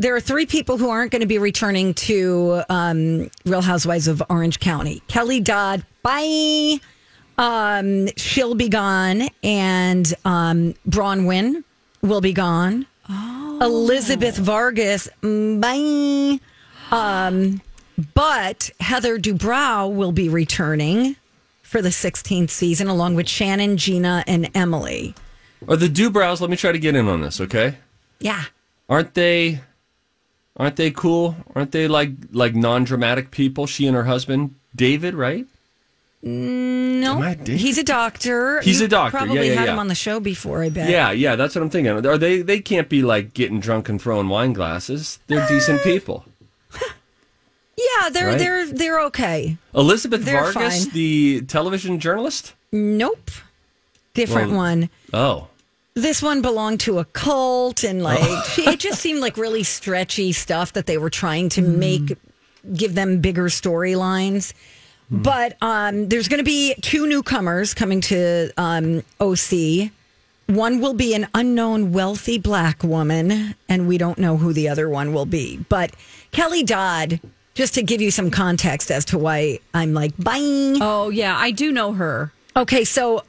There are three people who aren't going to be returning to Real Housewives of Orange County. Kelly Dodd, bye. She'll be gone. And Braunwyn will be gone. Oh. Elizabeth Vargas, bye. But Heather Dubrow will be returning for the 16th season, along with Shannon, Gina, and Emily. Are the Dubrows, let me try to get in on this, okay? Yeah. Aren't they cool? Aren't they like non-dramatic people? She and her husband, David, right? No, he's a doctor. He's a doctor. Probably had him on the show before, I bet. Yeah, that's what I'm thinking. Are they can't be like getting drunk and throwing wine glasses. They're decent people. Yeah, they're okay. Elizabeth Vargas, fine. The television journalist? Nope. Different one. Oh. This one belonged to a cult, and it just seemed like really stretchy stuff that they were trying to give them bigger storylines. Mm. But there's going to be two newcomers coming to OC. One will be an unknown wealthy black woman, and we don't know who the other one will be. But Kelly Dodd, just to give you some context as to why I'm like, bye. Oh, yeah, I do know her. Okay, so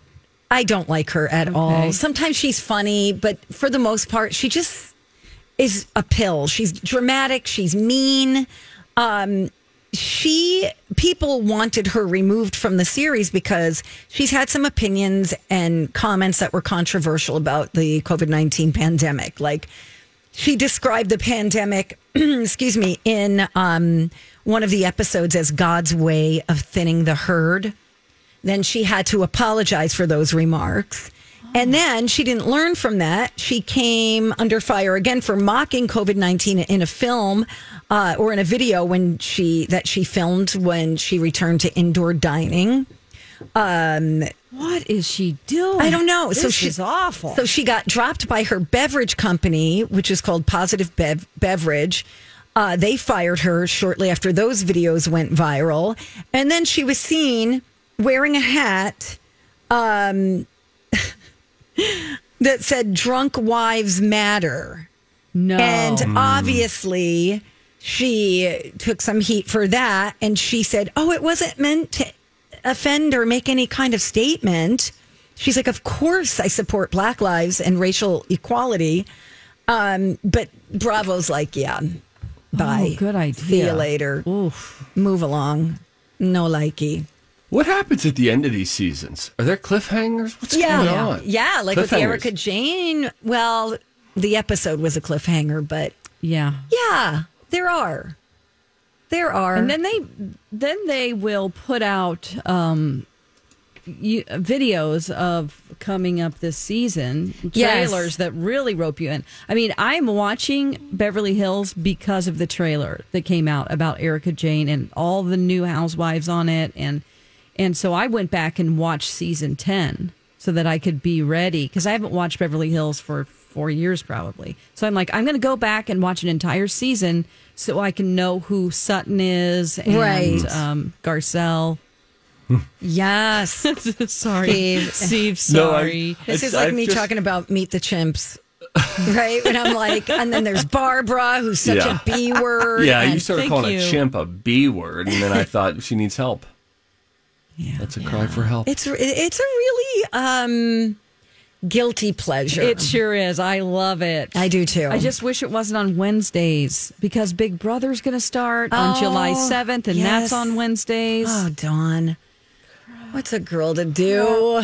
I don't like her at all. Sometimes she's funny, but for the most part, she just is a pill. She's dramatic. She's mean. People wanted her removed from the series because she's had some opinions and comments that were controversial about the COVID-19 pandemic. Like, she described the pandemic, in one of the episodes as God's way of thinning the herd. Then she had to apologize for those remarks. Oh. And then she didn't learn from that. She came under fire again for mocking COVID-19 in a film or in a video that she filmed when she returned to indoor dining. What is she doing? I don't know. This is awful. So she got dropped by her beverage company, which is called Positive Beverage. They fired her shortly after those videos went viral. And then she was seen wearing a hat that said Drunk Wives Matter. No. And obviously she took some heat for that. And she said, it wasn't meant to offend or make any kind of statement. She's like, of course I support Black lives and racial equality. But Bravo's like, bye. Oh, good idea. See you later. Oof. Move along. No likey. What happens at the end of these seasons? Are there cliffhangers? What's going on? Yeah, like with Erica Jane. Well, the episode was a cliffhanger, but yeah, there are, and then they will put out videos of coming up this season, trailers that really rope you in. I mean, I'm watching Beverly Hills because of the trailer that came out about Erica Jane and all the new housewives on it, And so I went back and watched season 10 so that I could be ready, because I haven't watched Beverly Hills for 4 years probably. So I'm like, I'm going to go back and watch an entire season so I can know who Sutton is and Garcelle. Yes. Sorry. Steve, sorry. No, this is like me talking about Meet the Chimps. Right? And I'm like, and then there's Barbara, who's such a B word. Yeah, you started calling a chimp a B word, and then I thought she needs help. Yeah, that's a cry for help. It's a really guilty pleasure. It sure is. I love it. I do too. I just wish it wasn't on Wednesdays, because Big Brother's going to start on July 7th, and that's on Wednesdays. Oh, Dawn. What's a girl to do?